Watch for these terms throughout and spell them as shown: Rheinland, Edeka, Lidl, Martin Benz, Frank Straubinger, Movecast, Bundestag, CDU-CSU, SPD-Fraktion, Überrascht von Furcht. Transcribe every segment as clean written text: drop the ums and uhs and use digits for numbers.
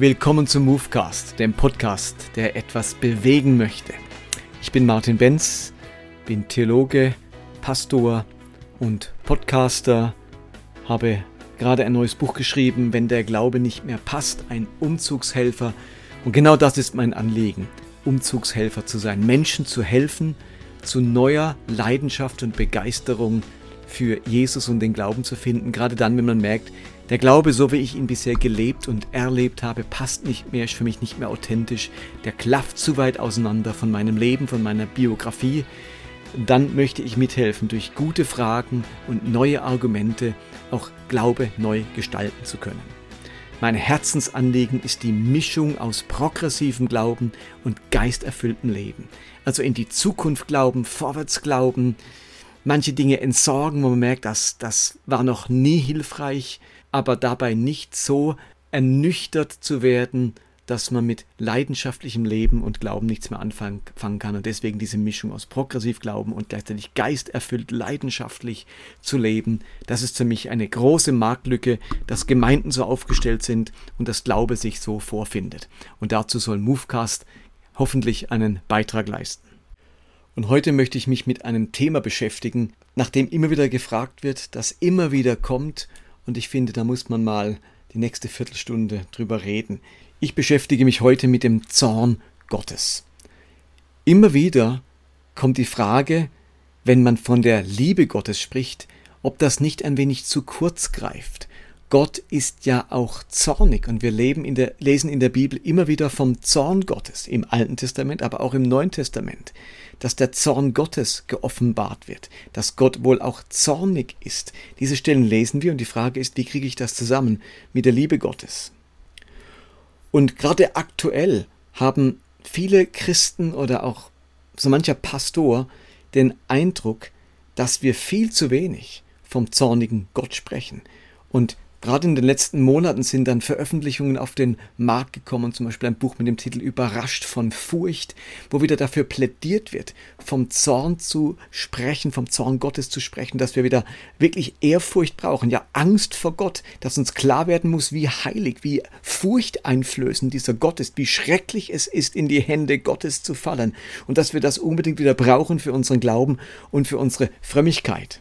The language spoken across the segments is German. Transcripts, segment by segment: Willkommen zum Movecast, dem Podcast, der etwas bewegen möchte. Ich bin Martin Benz, bin Theologe, Pastor und Podcaster, habe gerade ein neues Buch geschrieben, Wenn der Glaube nicht mehr passt, ein Umzugshelfer. Und genau das ist mein Anliegen, Umzugshelfer zu sein, Menschen zu helfen, zu neuer Leidenschaft und Begeisterung für Jesus und den Glauben zu finden, gerade dann, wenn man merkt, der Glaube, so wie ich ihn bisher gelebt und erlebt habe, passt nicht mehr, ist für mich nicht mehr authentisch. Der klafft zu weit auseinander von meinem Leben, von meiner Biografie. Dann möchte ich mithelfen, durch gute Fragen und neue Argumente auch Glaube neu gestalten zu können. Mein Herzensanliegen ist die Mischung aus progressivem Glauben und geisterfülltem Leben. Also in die Zukunft glauben, vorwärts glauben, manche Dinge entsorgen, wo man merkt, das war noch nie hilfreich, aber dabei nicht so ernüchtert zu werden, dass man mit leidenschaftlichem Leben und Glauben nichts mehr anfangen kann. Und deswegen diese Mischung aus progressiv Glauben und gleichzeitig geisterfüllt, leidenschaftlich zu leben. Das ist für mich eine große Marktlücke, dass Gemeinden so aufgestellt sind und dass Glaube sich so vorfindet. Und dazu soll Movecast hoffentlich einen Beitrag leisten. Und heute möchte ich mich mit einem Thema beschäftigen, nach dem immer wieder gefragt wird, das immer wieder kommt. Und ich finde, da muss man mal die nächste Viertelstunde drüber reden. Ich beschäftige mich heute mit dem Zorn Gottes. Immer wieder kommt die Frage, wenn man von der Liebe Gottes spricht, ob das nicht ein wenig zu kurz greift. Gott ist ja auch zornig und wir lesen in der Bibel immer wieder vom Zorn Gottes im Alten Testament, aber auch im Neuen Testament, dass der Zorn Gottes geoffenbart wird, dass Gott wohl auch zornig ist. Diese Stellen lesen wir und die Frage ist, wie kriege ich das zusammen mit der Liebe Gottes? Und gerade aktuell haben viele Christen oder auch so mancher Pastor den Eindruck, dass wir viel zu wenig vom zornigen Gott sprechen. Und gerade in den letzten Monaten sind dann Veröffentlichungen auf den Markt gekommen, zum Beispiel ein Buch mit dem Titel Überrascht von Furcht, wo wieder dafür plädiert wird, vom Zorn zu sprechen, vom Zorn Gottes zu sprechen, dass wir wieder wirklich Ehrfurcht brauchen, ja Angst vor Gott, dass uns klar werden muss, wie heilig, wie furchteinflößend dieser Gott ist, wie schrecklich es ist, in die Hände Gottes zu fallen und dass wir das unbedingt wieder brauchen für unseren Glauben und für unsere Frömmigkeit.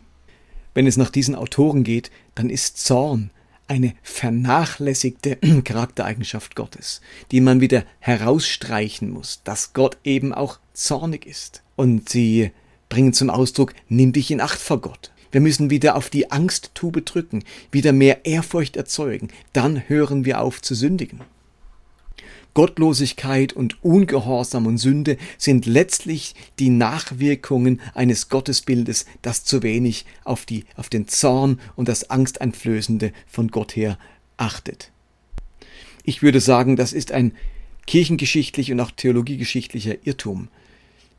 Wenn es nach diesen Autoren geht, dann ist Zorn eine vernachlässigte Charaktereigenschaft Gottes, die man wieder herausstreichen muss, dass Gott eben auch zornig ist. Und sie bringen zum Ausdruck, nimm dich in Acht vor Gott. Wir müssen wieder auf die Angsttube drücken, wieder mehr Ehrfurcht erzeugen. Dann hören wir auf zu sündigen. Gottlosigkeit und Ungehorsam und Sünde sind letztlich die Nachwirkungen eines Gottesbildes, das zu wenig auf den Zorn und das Angsteinflößende von Gott her achtet. Ich würde sagen, das ist ein kirchengeschichtlicher und auch theologiegeschichtlicher Irrtum.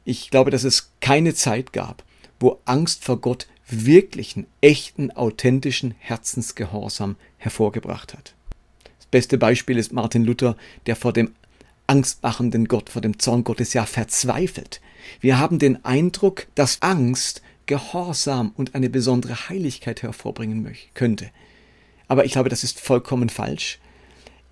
Ich glaube, dass es keine Zeit gab, wo Angst vor Gott wirklichen, echten, authentischen Herzensgehorsam hervorgebracht hat. Beste Beispiel ist Martin Luther, der vor dem angstmachenden Gott, vor dem Zorn Gottes ja verzweifelt. Wir haben den Eindruck, dass Angst Gehorsam und eine besondere Heiligkeit hervorbringen könnte. Aber ich glaube, das ist vollkommen falsch.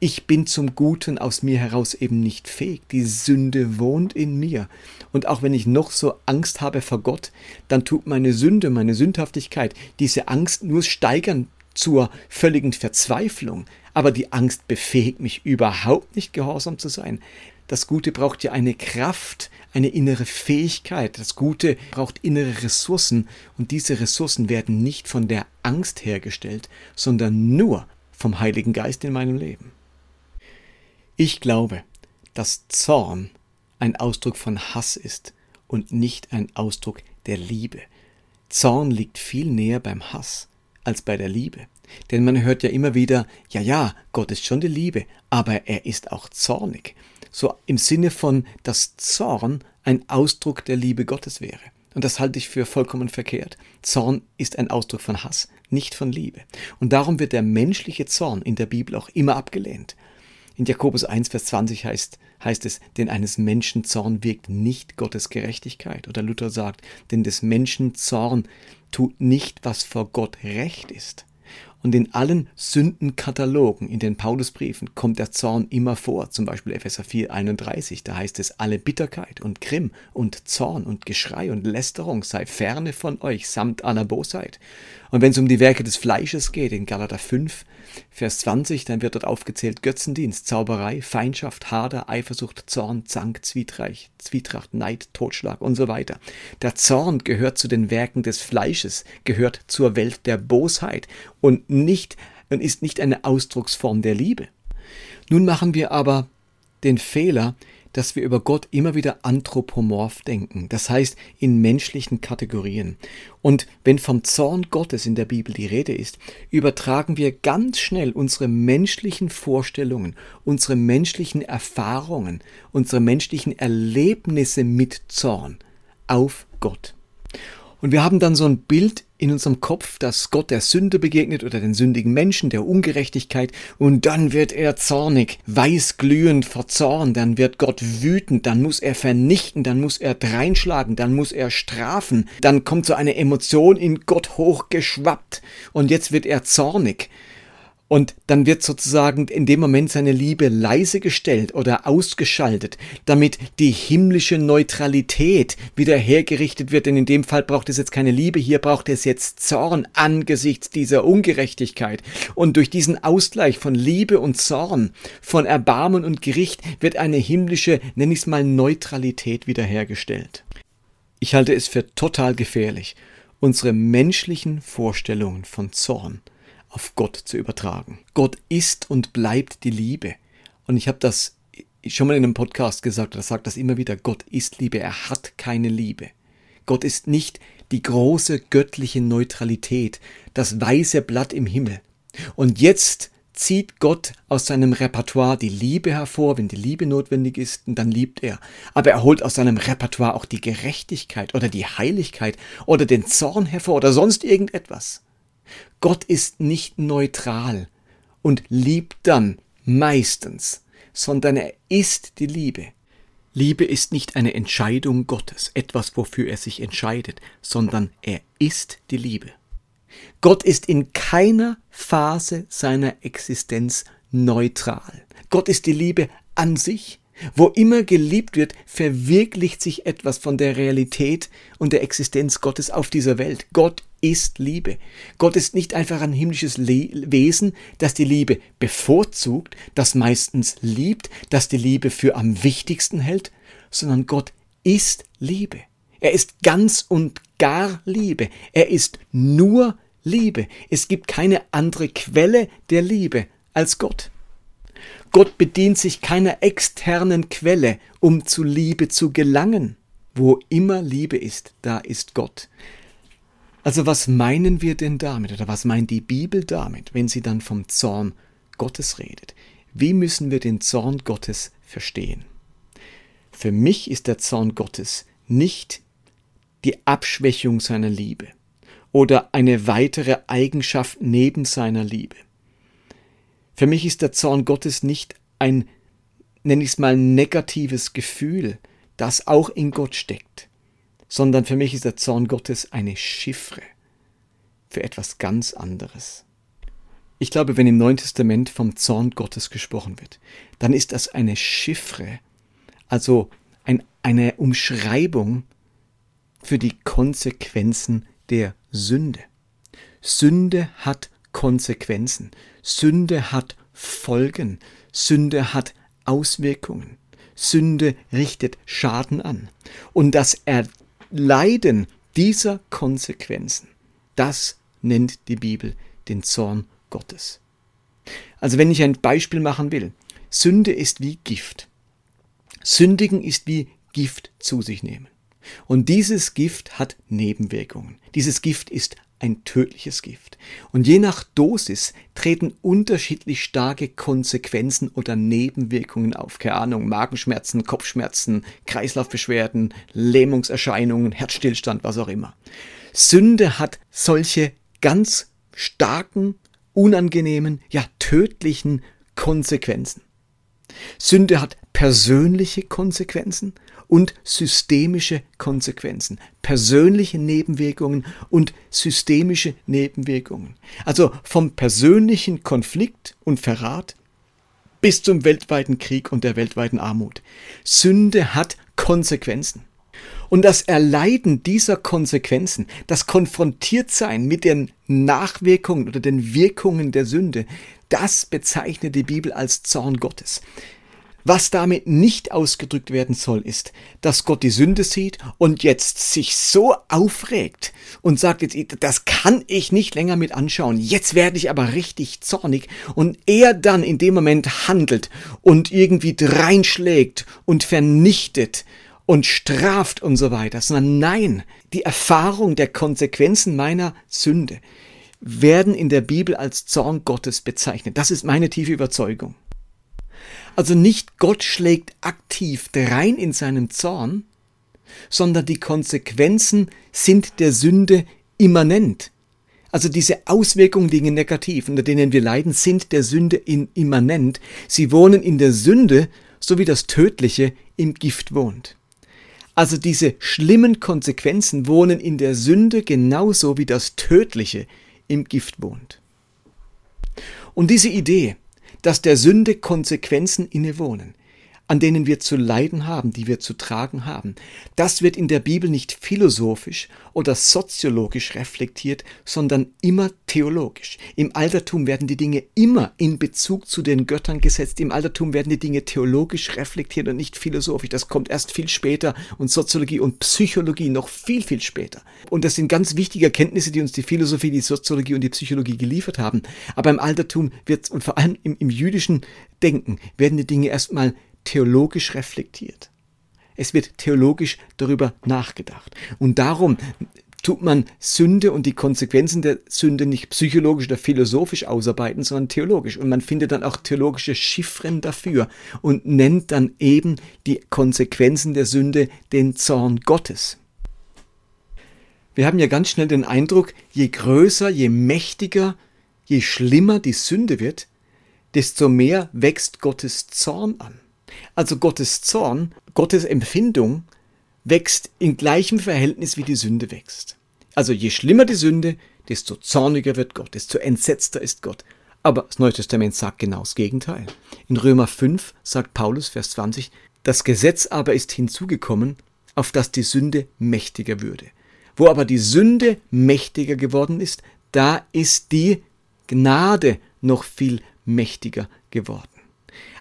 Ich bin zum Guten aus mir heraus eben nicht fähig. Die Sünde wohnt in mir. Und auch wenn ich noch so Angst habe vor Gott, dann tut meine Sünde, meine Sündhaftigkeit, diese Angst nur steigern zur völligen Verzweiflung. Aber die Angst befähigt mich überhaupt nicht, gehorsam zu sein. Das Gute braucht ja eine Kraft, eine innere Fähigkeit. Das Gute braucht innere Ressourcen. Und diese Ressourcen werden nicht von der Angst hergestellt, sondern nur vom Heiligen Geist in meinem Leben. Ich glaube, dass Zorn ein Ausdruck von Hass ist und nicht ein Ausdruck der Liebe. Zorn liegt viel näher beim Hass als bei der Liebe. Denn man hört ja immer wieder, ja, Gott ist schon die Liebe, aber er ist auch zornig. So im Sinne von, dass Zorn ein Ausdruck der Liebe Gottes wäre. Und das halte ich für vollkommen verkehrt. Zorn ist ein Ausdruck von Hass, nicht von Liebe. Und darum wird der menschliche Zorn in der Bibel auch immer abgelehnt. In Jakobus 1, Vers 20 heißt es, denn eines Menschen Zorn wirkt nicht Gottes Gerechtigkeit. Oder Luther sagt, denn des Menschen Zorn tut nicht, was vor Gott recht ist. Und in allen Sündenkatalogen, in den Paulusbriefen, kommt der Zorn immer vor. Zum Beispiel Epheser 4,31, da heißt es, alle Bitterkeit und Grimm und Zorn und Geschrei und Lästerung sei ferne von euch, samt aller Bosheit. Und wenn es um die Werke des Fleisches geht, in Galater 5, Vers 20, dann wird dort aufgezählt Götzendienst, Zauberei, Feindschaft, Hader, Eifersucht, Zorn, Zank, Zwietracht, Neid, Totschlag und so weiter. Der Zorn gehört zu den Werken des Fleisches, gehört zur Welt der Bosheit und ist nicht eine Ausdrucksform der Liebe. Nun machen wir aber den Fehler, dass wir über Gott immer wieder anthropomorph denken, das heißt in menschlichen Kategorien. Und wenn vom Zorn Gottes in der Bibel die Rede ist, übertragen wir ganz schnell unsere menschlichen Vorstellungen, unsere menschlichen Erfahrungen, unsere menschlichen Erlebnisse mit Zorn auf Gott. Und wir haben dann so ein Bild in unserem Kopf, dass Gott der Sünde begegnet oder den sündigen Menschen, der Ungerechtigkeit, und dann wird er zornig, weißglühend vor Zorn, dann wird Gott wütend, dann muss er vernichten, dann muss er dreinschlagen, dann muss er strafen, dann kommt so eine Emotion in Gott hochgeschwappt und jetzt wird er zornig. Und dann wird sozusagen in dem Moment seine Liebe leise gestellt oder ausgeschaltet, damit die himmlische Neutralität wieder hergerichtet wird. Denn in dem Fall braucht es jetzt keine Liebe, hier braucht es jetzt Zorn angesichts dieser Ungerechtigkeit. Und durch diesen Ausgleich von Liebe und Zorn, von Erbarmen und Gericht wird eine himmlische, nenn ich es mal, Neutralität wiederhergestellt. Ich halte es für total gefährlich, unsere menschlichen Vorstellungen von Zorn auf Gott zu übertragen. Gott ist und bleibt die Liebe. Und ich habe das schon mal in einem Podcast gesagt, oder sage das immer wieder, Gott ist Liebe, er hat keine Liebe. Gott ist nicht die große göttliche Neutralität, das weiße Blatt im Himmel. Und jetzt zieht Gott aus seinem Repertoire die Liebe hervor, wenn die Liebe notwendig ist, dann liebt er. Aber er holt aus seinem Repertoire auch die Gerechtigkeit oder die Heiligkeit oder den Zorn hervor oder sonst irgendetwas. Gott ist nicht neutral und liebt dann meistens, sondern er ist die Liebe. Liebe ist nicht eine Entscheidung Gottes, etwas, wofür er sich entscheidet, sondern er ist die Liebe. Gott ist in keiner Phase seiner Existenz neutral. Gott ist die Liebe an sich. Wo immer geliebt wird, verwirklicht sich etwas von der Realität und der Existenz Gottes auf dieser Welt. Gott ist Liebe. Gott ist nicht einfach ein himmlisches Wesen, das die Liebe bevorzugt, das meistens liebt, das die Liebe für am wichtigsten hält, sondern Gott ist Liebe. Er ist ganz und gar Liebe. Er ist nur Liebe. Es gibt keine andere Quelle der Liebe als Gott. Gott bedient sich keiner externen Quelle, um zu Liebe zu gelangen. Wo immer Liebe ist, da ist Gott. Also was meinen wir denn damit, oder was meint die Bibel damit, wenn sie dann vom Zorn Gottes redet? Wie müssen wir den Zorn Gottes verstehen? Für mich ist der Zorn Gottes nicht die Abschwächung seiner Liebe oder eine weitere Eigenschaft neben seiner Liebe. Für mich ist der Zorn Gottes nicht ein, nenn ich es mal, negatives Gefühl, das auch in Gott steckt, sondern für mich ist der Zorn Gottes eine Chiffre für etwas ganz anderes. Ich glaube, wenn im Neuen Testament vom Zorn Gottes gesprochen wird, dann ist das eine Chiffre, also eine Umschreibung für die Konsequenzen der Sünde. Sünde hat Konsequenzen. Sünde hat Folgen. Sünde hat Auswirkungen. Sünde richtet Schaden an. Und das Erleiden dieser Konsequenzen, das nennt die Bibel den Zorn Gottes. Also wenn ich ein Beispiel machen will, Sünde ist wie Gift. Sündigen ist wie Gift zu sich nehmen. Und dieses Gift hat Nebenwirkungen. Dieses Gift ist ein tödliches Gift. Und je nach Dosis treten unterschiedlich starke Konsequenzen oder Nebenwirkungen auf. Keine Ahnung, Magenschmerzen, Kopfschmerzen, Kreislaufbeschwerden, Lähmungserscheinungen, Herzstillstand, was auch immer. Sünde hat solche ganz starken, unangenehmen, ja tödlichen Konsequenzen. Sünde hat persönliche Konsequenzen und systemische Konsequenzen, persönliche Nebenwirkungen und systemische Nebenwirkungen. Also vom persönlichen Konflikt und Verrat bis zum weltweiten Krieg und der weltweiten Armut. Sünde hat Konsequenzen. Und das Erleiden dieser Konsequenzen, das Konfrontiertsein mit den Nachwirkungen oder den Wirkungen der Sünde, das bezeichnet die Bibel als Zorn Gottes. Was damit nicht ausgedrückt werden soll, ist, dass Gott die Sünde sieht und jetzt sich so aufregt und sagt, jetzt, das kann ich nicht länger mit anschauen, jetzt werde ich aber richtig zornig, und er dann in dem Moment handelt und irgendwie dreinschlägt und vernichtet und straft und so weiter, sondern nein, die Erfahrung der Konsequenzen meiner Sünde werden in der Bibel als Zorn Gottes bezeichnet. Das ist meine tiefe Überzeugung. Also nicht Gott schlägt aktiv rein in seinem Zorn, sondern die Konsequenzen sind der Sünde immanent. Also diese Auswirkungen, die negativ, unter denen wir leiden, sind der Sünde immanent. Sie wohnen in der Sünde, so wie das Tödliche im Gift wohnt. Also diese schlimmen Konsequenzen wohnen in der Sünde genauso wie das Tödliche im Gift wohnt. Und diese Idee, dass der Sünde Konsequenzen innewohnen, an denen wir zu leiden haben, die wir zu tragen haben. Das wird in der Bibel nicht philosophisch oder soziologisch reflektiert, sondern immer theologisch. Im Altertum werden die Dinge immer in Bezug zu den Göttern gesetzt. Im Altertum werden die Dinge theologisch reflektiert und nicht philosophisch. Das kommt erst viel später, und Soziologie und Psychologie noch viel, viel später. Und das sind ganz wichtige Erkenntnisse, die uns die Philosophie, die Soziologie und die Psychologie geliefert haben. Aber im Altertum wird, und vor allem im jüdischen Denken, werden die Dinge erstmal theologisch reflektiert. Es wird theologisch darüber nachgedacht. Und darum tut man Sünde und die Konsequenzen der Sünde nicht psychologisch oder philosophisch ausarbeiten, sondern theologisch. Und man findet dann auch theologische Chiffren dafür und nennt dann eben die Konsequenzen der Sünde den Zorn Gottes. Wir haben ja ganz schnell den Eindruck, je größer, je mächtiger, je schlimmer die Sünde wird, desto mehr wächst Gottes Zorn an. Also Gottes Zorn, Gottes Empfindung wächst in gleichem Verhältnis, wie die Sünde wächst. Also je schlimmer die Sünde, desto zorniger wird Gott, desto entsetzter ist Gott. Aber das Neue Testament sagt genau das Gegenteil. In Römer 5 sagt Paulus, Vers 20, das Gesetz aber ist hinzugekommen, auf das die Sünde mächtiger würde. Wo aber die Sünde mächtiger geworden ist, da ist die Gnade noch viel mächtiger geworden.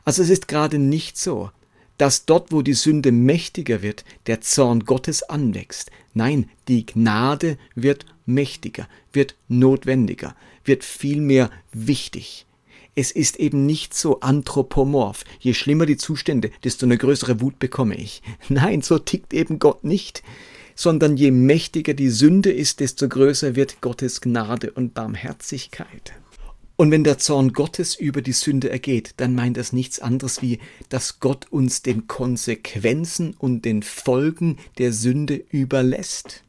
Also es ist gerade nicht so, dass dort, wo die Sünde mächtiger wird, der Zorn Gottes anwächst. Nein, die Gnade wird mächtiger, wird notwendiger, wird vielmehr wichtig. Es ist eben nicht so anthropomorph. Je schlimmer die Zustände, desto eine größere Wut bekomme ich. Nein, so tickt eben Gott nicht, sondern je mächtiger die Sünde ist, desto größer wird Gottes Gnade und Barmherzigkeit. Und wenn der Zorn Gottes über die Sünde ergeht, dann meint das nichts anderes wie, dass Gott uns den Konsequenzen und den Folgen der Sünde überlässt.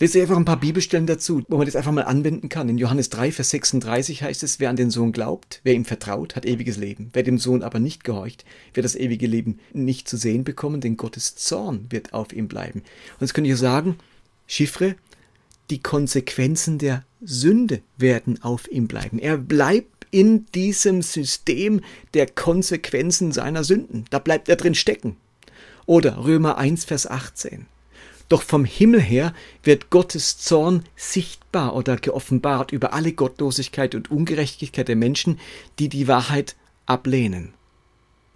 Lest einfach ein paar Bibelstellen dazu, wo man das einfach mal anwenden kann. In Johannes 3, Vers 36 heißt es, wer an den Sohn glaubt, wer ihm vertraut, hat ewiges Leben. Wer dem Sohn aber nicht gehorcht, wird das ewige Leben nicht zu sehen bekommen, denn Gottes Zorn wird auf ihm bleiben. Und jetzt könnte ich sagen, Chiffre, die Konsequenzen der Sünde werden auf ihm bleiben. Er bleibt in diesem System der Konsequenzen seiner Sünden. Da bleibt er drin stecken. Oder Römer 1, Vers 18. Doch vom Himmel her wird Gottes Zorn sichtbar oder geoffenbart über alle Gottlosigkeit und Ungerechtigkeit der Menschen, die die Wahrheit ablehnen.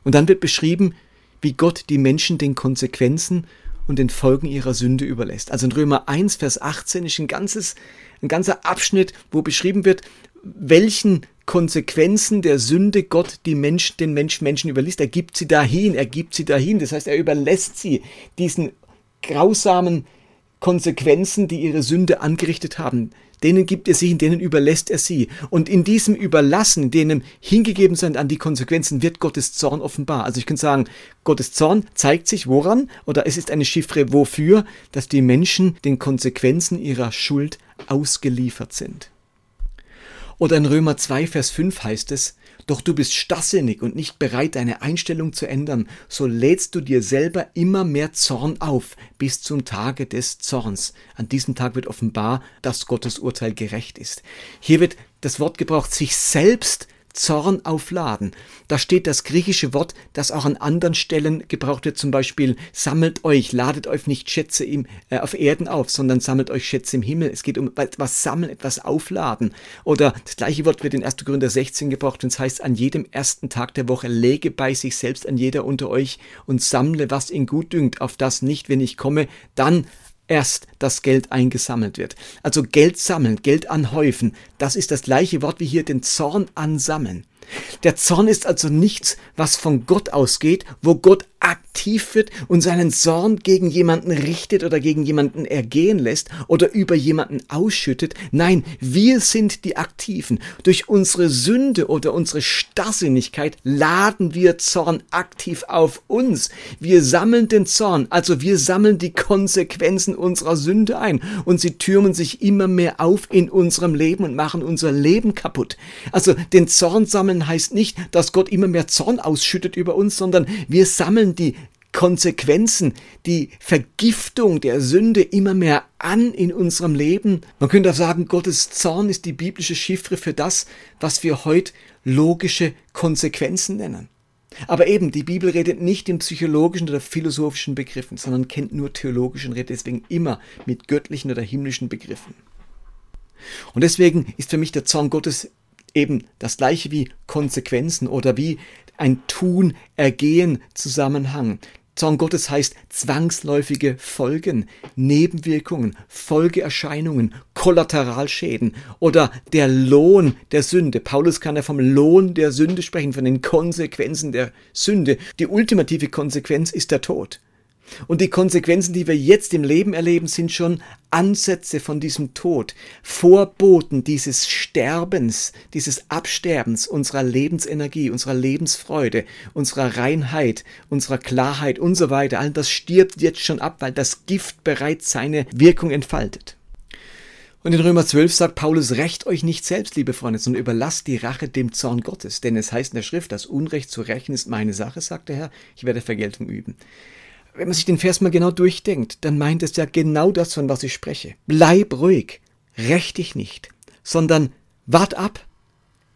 Und dann wird beschrieben, wie Gott die Menschen den Konsequenzen und den Folgen ihrer Sünde überlässt. Also in Römer 1, Vers 18 ist ein ganzer Abschnitt, wo beschrieben wird, welchen Konsequenzen der Sünde Gott den Menschen überlässt. Er gibt sie dahin. Das heißt, er überlässt sie diesen grausamen Konsequenzen, die ihre Sünde angerichtet haben. Denen gibt er sie hin, denen überlässt er sie. Und in diesem Überlassen, denen hingegeben sind an die Konsequenzen, wird Gottes Zorn offenbar. Also ich könnte sagen, Gottes Zorn zeigt sich woran? Oder es ist eine Chiffre wofür? Dass die Menschen den Konsequenzen ihrer Schuld ausgeliefert sind. Oder in Römer 2, Vers 5 heißt es, doch du bist starrsinnig und nicht bereit, deine Einstellung zu ändern, so lädst du dir selber immer mehr Zorn auf, bis zum Tage des Zorns. An diesem Tag wird offenbar, dass Gottes Urteil gerecht ist. Hier wird das Wort gebraucht, sich selbst Zorn aufladen. Da steht das griechische Wort, das auch an anderen Stellen gebraucht wird, zum Beispiel sammelt euch, ladet euch nicht Schätze auf Erden auf, sondern sammelt euch Schätze im Himmel. Es geht um etwas sammeln, etwas aufladen. Oder das gleiche Wort wird in 1. Korinther 16 gebraucht, wenn es heißt, an jedem ersten Tag der Woche lege bei sich selbst an jeder unter euch und sammle, was ihn gut dünkt, auf das nicht, wenn ich komme, dann erst das Geld eingesammelt wird. Also Geld sammeln, Geld anhäufen, das ist das gleiche Wort wie hier den Zorn ansammeln. Der Zorn ist also nichts, was von Gott ausgeht, wo Gott aktiv wird und seinen Zorn gegen jemanden richtet oder gegen jemanden ergehen lässt oder über jemanden ausschüttet. Nein, wir sind die Aktiven. Durch unsere Sünde oder unsere Starrsinnigkeit laden wir Zorn aktiv auf uns. Wir sammeln den Zorn, also wir sammeln die Konsequenzen unserer Sünde ein und sie türmen sich immer mehr auf in unserem Leben und machen unser Leben kaputt. Also den Zorn sammeln heißt nicht, dass Gott immer mehr Zorn ausschüttet über uns, sondern wir sammeln die Konsequenzen, die Vergiftung der Sünde immer mehr an in unserem Leben. Man könnte auch sagen, Gottes Zorn ist die biblische Chiffre für das, was wir heute logische Konsequenzen nennen. Aber eben, die Bibel redet nicht in psychologischen oder philosophischen Begriffen, sondern kennt nur theologischen, redet deswegen immer mit göttlichen oder himmlischen Begriffen. Und deswegen ist für mich der Zorn Gottes eben das gleiche wie Konsequenzen oder wie ein Tun-Ergehen-Zusammenhang. Zorn Gottes heißt zwangsläufige Folgen, Nebenwirkungen, Folgeerscheinungen, Kollateralschäden oder der Lohn der Sünde. Paulus kann ja vom Lohn der Sünde sprechen, von den Konsequenzen der Sünde. Die ultimative Konsequenz ist der Tod. Und die Konsequenzen, die wir jetzt im Leben erleben, sind schon Ansätze von diesem Tod, Vorboten dieses Sterbens, dieses Absterbens unserer Lebensenergie, unserer Lebensfreude, unserer Reinheit, unserer Klarheit und so weiter. All das stirbt jetzt schon ab, weil das Gift bereits seine Wirkung entfaltet. Und in Römer 12 sagt Paulus, rächt euch nicht selbst, liebe Freunde, sondern überlasst die Rache dem Zorn Gottes. Denn es heißt in der Schrift, das Unrecht zu rächen ist meine Sache, sagt der Herr, ich werde Vergeltung üben. Wenn man sich den Vers mal genau durchdenkt, dann meint es ja genau das, von was ich spreche. Bleib ruhig, rächt dich nicht, sondern wart ab.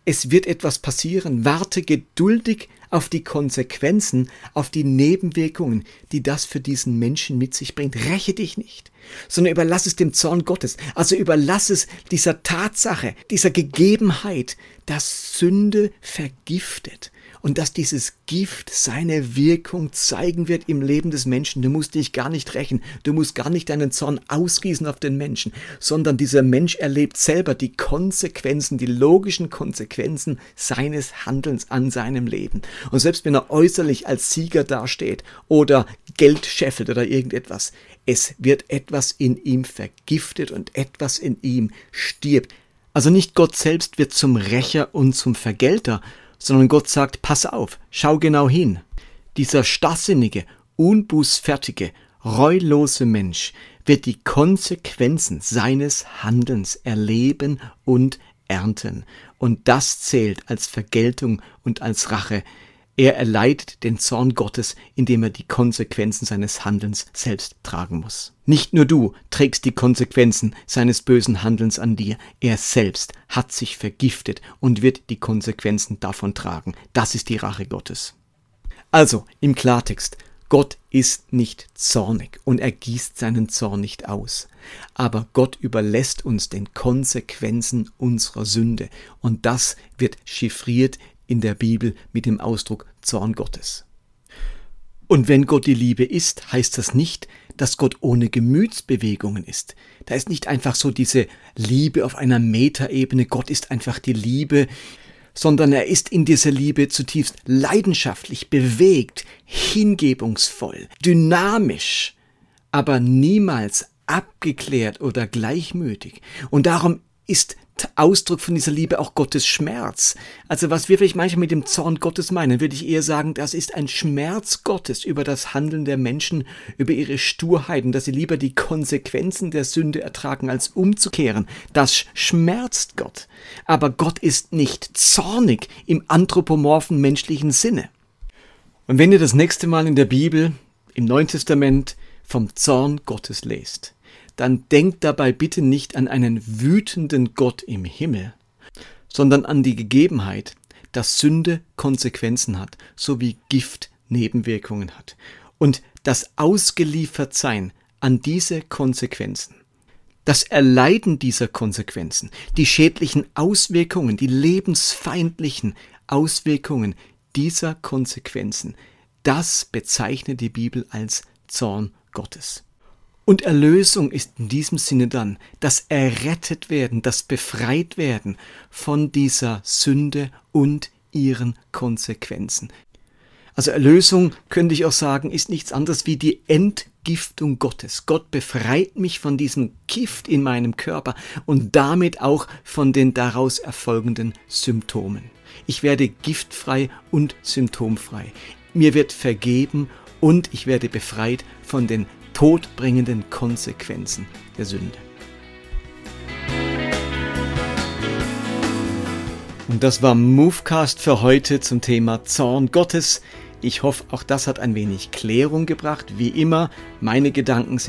Es wird etwas passieren. Warte geduldig auf die Konsequenzen, auf die Nebenwirkungen, die das für diesen Menschen mit sich bringt. Räche dich nicht, sondern überlass es dem Zorn Gottes. Also überlass es dieser Tatsache, dieser Gegebenheit, dass Sünde vergiftet. Und dass dieses Gift seine Wirkung zeigen wird im Leben des Menschen. Du musst dich gar nicht rächen. Du musst gar nicht deinen Zorn ausgießen auf den Menschen. Sondern dieser Mensch erlebt selber die Konsequenzen, die logischen Konsequenzen seines Handelns an seinem Leben. Und selbst wenn er äußerlich als Sieger dasteht oder Geld scheffelt oder irgendetwas, es wird etwas in ihm vergiftet und etwas in ihm stirbt. Also nicht Gott selbst wird zum Rächer und zum Vergelter, sondern Gott sagt, pass auf, schau genau hin. Dieser starrsinnige, unbußfertige, reulose Mensch wird die Konsequenzen seines Handelns erleben und ernten. Und das zählt als Vergeltung und als Rache. Er erleidet den Zorn Gottes, indem er die Konsequenzen seines Handelns selbst tragen muss. Nicht nur du trägst die Konsequenzen seines bösen Handelns an dir. Er selbst hat sich vergiftet und wird die Konsequenzen davon tragen. Das ist die Rache Gottes. Also, im Klartext, Gott ist nicht zornig und er gießt seinen Zorn nicht aus. Aber Gott überlässt uns den Konsequenzen unserer Sünde. Und das wird chiffriert in der Bibel mit dem Ausdruck Zorn Gottes. Und wenn Gott die Liebe ist, heißt das nicht, dass Gott ohne Gemütsbewegungen ist. Da ist nicht einfach so diese Liebe auf einer Metaebene, Gott ist einfach die Liebe, sondern er ist in dieser Liebe zutiefst leidenschaftlich, bewegt, hingebungsvoll, dynamisch, aber niemals abgeklärt oder gleichmütig. Und darum ist Ausdruck von dieser Liebe auch Gottes Schmerz. Also was wir vielleicht manchmal mit dem Zorn Gottes meinen, würde ich eher sagen, das ist ein Schmerz Gottes über das Handeln der Menschen, über ihre Sturheiten, dass sie lieber die Konsequenzen der Sünde ertragen, als umzukehren. Das schmerzt Gott. Aber Gott ist nicht zornig im anthropomorphen menschlichen Sinne. Und wenn ihr das nächste Mal in der Bibel, im Neuen Testament, vom Zorn Gottes lest, dann denkt dabei bitte nicht an einen wütenden Gott im Himmel, sondern an die Gegebenheit, dass Sünde Konsequenzen hat, sowie Gift Nebenwirkungen hat. Und das Ausgeliefertsein an diese Konsequenzen, das Erleiden dieser Konsequenzen, die schädlichen Auswirkungen, die lebensfeindlichen Auswirkungen dieser Konsequenzen, das bezeichnet die Bibel als Zorn Gottes. Und Erlösung ist in diesem Sinne dann das Errettetwerden, das Befreitwerden von dieser Sünde und ihren Konsequenzen. Also Erlösung, könnte ich auch sagen, ist nichts anderes wie die Entgiftung Gottes. Gott befreit mich von diesem Gift in meinem Körper und damit auch von den daraus erfolgenden Symptomen. Ich werde giftfrei und symptomfrei. Mir wird vergeben und ich werde befreit von den todbringenden Konsequenzen der Sünde. Und das war Movecast für heute zum Thema Zorn Gottes. Ich hoffe, auch das hat ein wenig Klärung gebracht. Wie immer, meine Gedanken, sie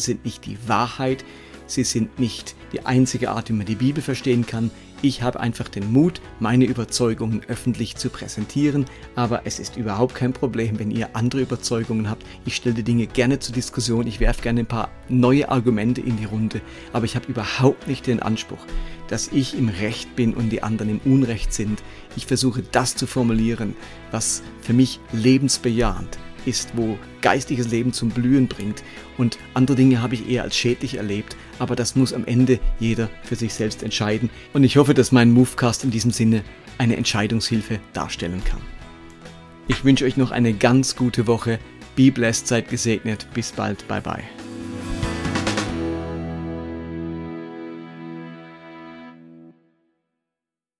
sind nicht die Wahrheit, sie sind nicht die einzige Art, wie man die Bibel verstehen kann. Ich habe einfach den Mut, meine Überzeugungen öffentlich zu präsentieren, aber es ist überhaupt kein Problem, wenn ihr andere Überzeugungen habt. Ich stelle die Dinge gerne zur Diskussion, ich werfe gerne ein paar neue Argumente in die Runde, aber ich habe überhaupt nicht den Anspruch, dass ich im Recht bin und die anderen im Unrecht sind. Ich versuche das zu formulieren, was für mich lebensbejahend ist, wo geistiges Leben zum Blühen bringt, und andere Dinge habe ich eher als schädlich erlebt, aber das muss am Ende jeder für sich selbst entscheiden, und ich hoffe, dass mein Movecast in diesem Sinne eine Entscheidungshilfe darstellen kann. Ich wünsche euch noch eine ganz gute Woche, be blessed, seid gesegnet, bis bald, bye bye.